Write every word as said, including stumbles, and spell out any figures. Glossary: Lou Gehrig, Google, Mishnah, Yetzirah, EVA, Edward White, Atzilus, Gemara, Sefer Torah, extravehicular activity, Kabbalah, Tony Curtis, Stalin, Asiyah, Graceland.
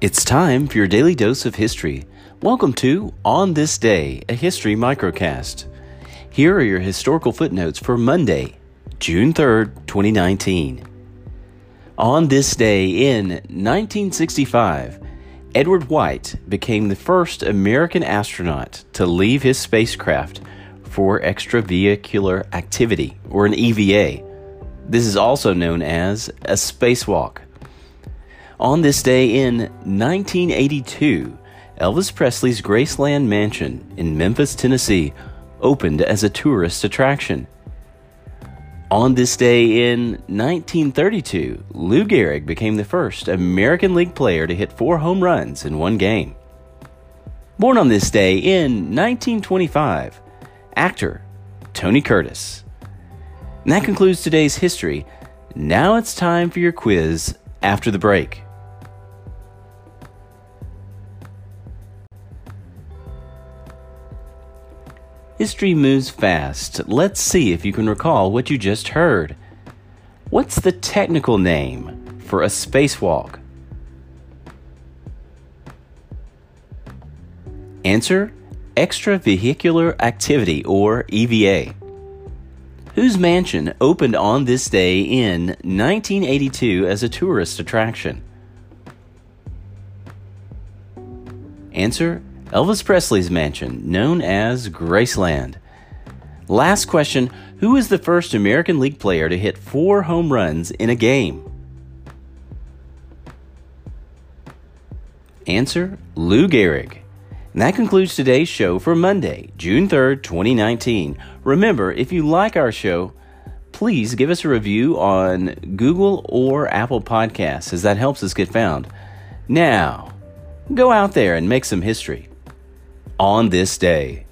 It's time for your daily dose of history. Welcome to On This Day, a History Microcast. Here are your historical footnotes for Monday, June third, twenty nineteen. On this day in nineteen sixty-five, Edward White became the first American astronaut to leave his spacecraft for extravehicular activity, or an E V A. This is also known as a spacewalk. On this day in nineteen eighty-two, Elvis Presley's Graceland mansion in Memphis, Tennessee, opened as a tourist attraction. On this day in nineteen thirty-two, Lou Gehrig became the first American League player to hit four home runs in one game. Born on this day in nineteen twenty-five, actor Tony Curtis. And that concludes today's history. Now it's time for your quiz after the break. History moves fast. Let's see if you can recall what you just heard. What's the technical name for a spacewalk? Answer: extravehicular activity, or E V A. Whose mansion opened on this day in nineteen eighty-two as a tourist attraction? Answer: Elvis Presley's mansion, known as Graceland. Last question, who was the first American League player to hit four home runs in a game? Answer: Lou Gehrig. And that concludes today's show for Monday, June third, twenty nineteen. Remember, if you like our show, please give us a review on Google or Apple Podcasts, as that helps us get found. Now, go out there and make some history. On this day.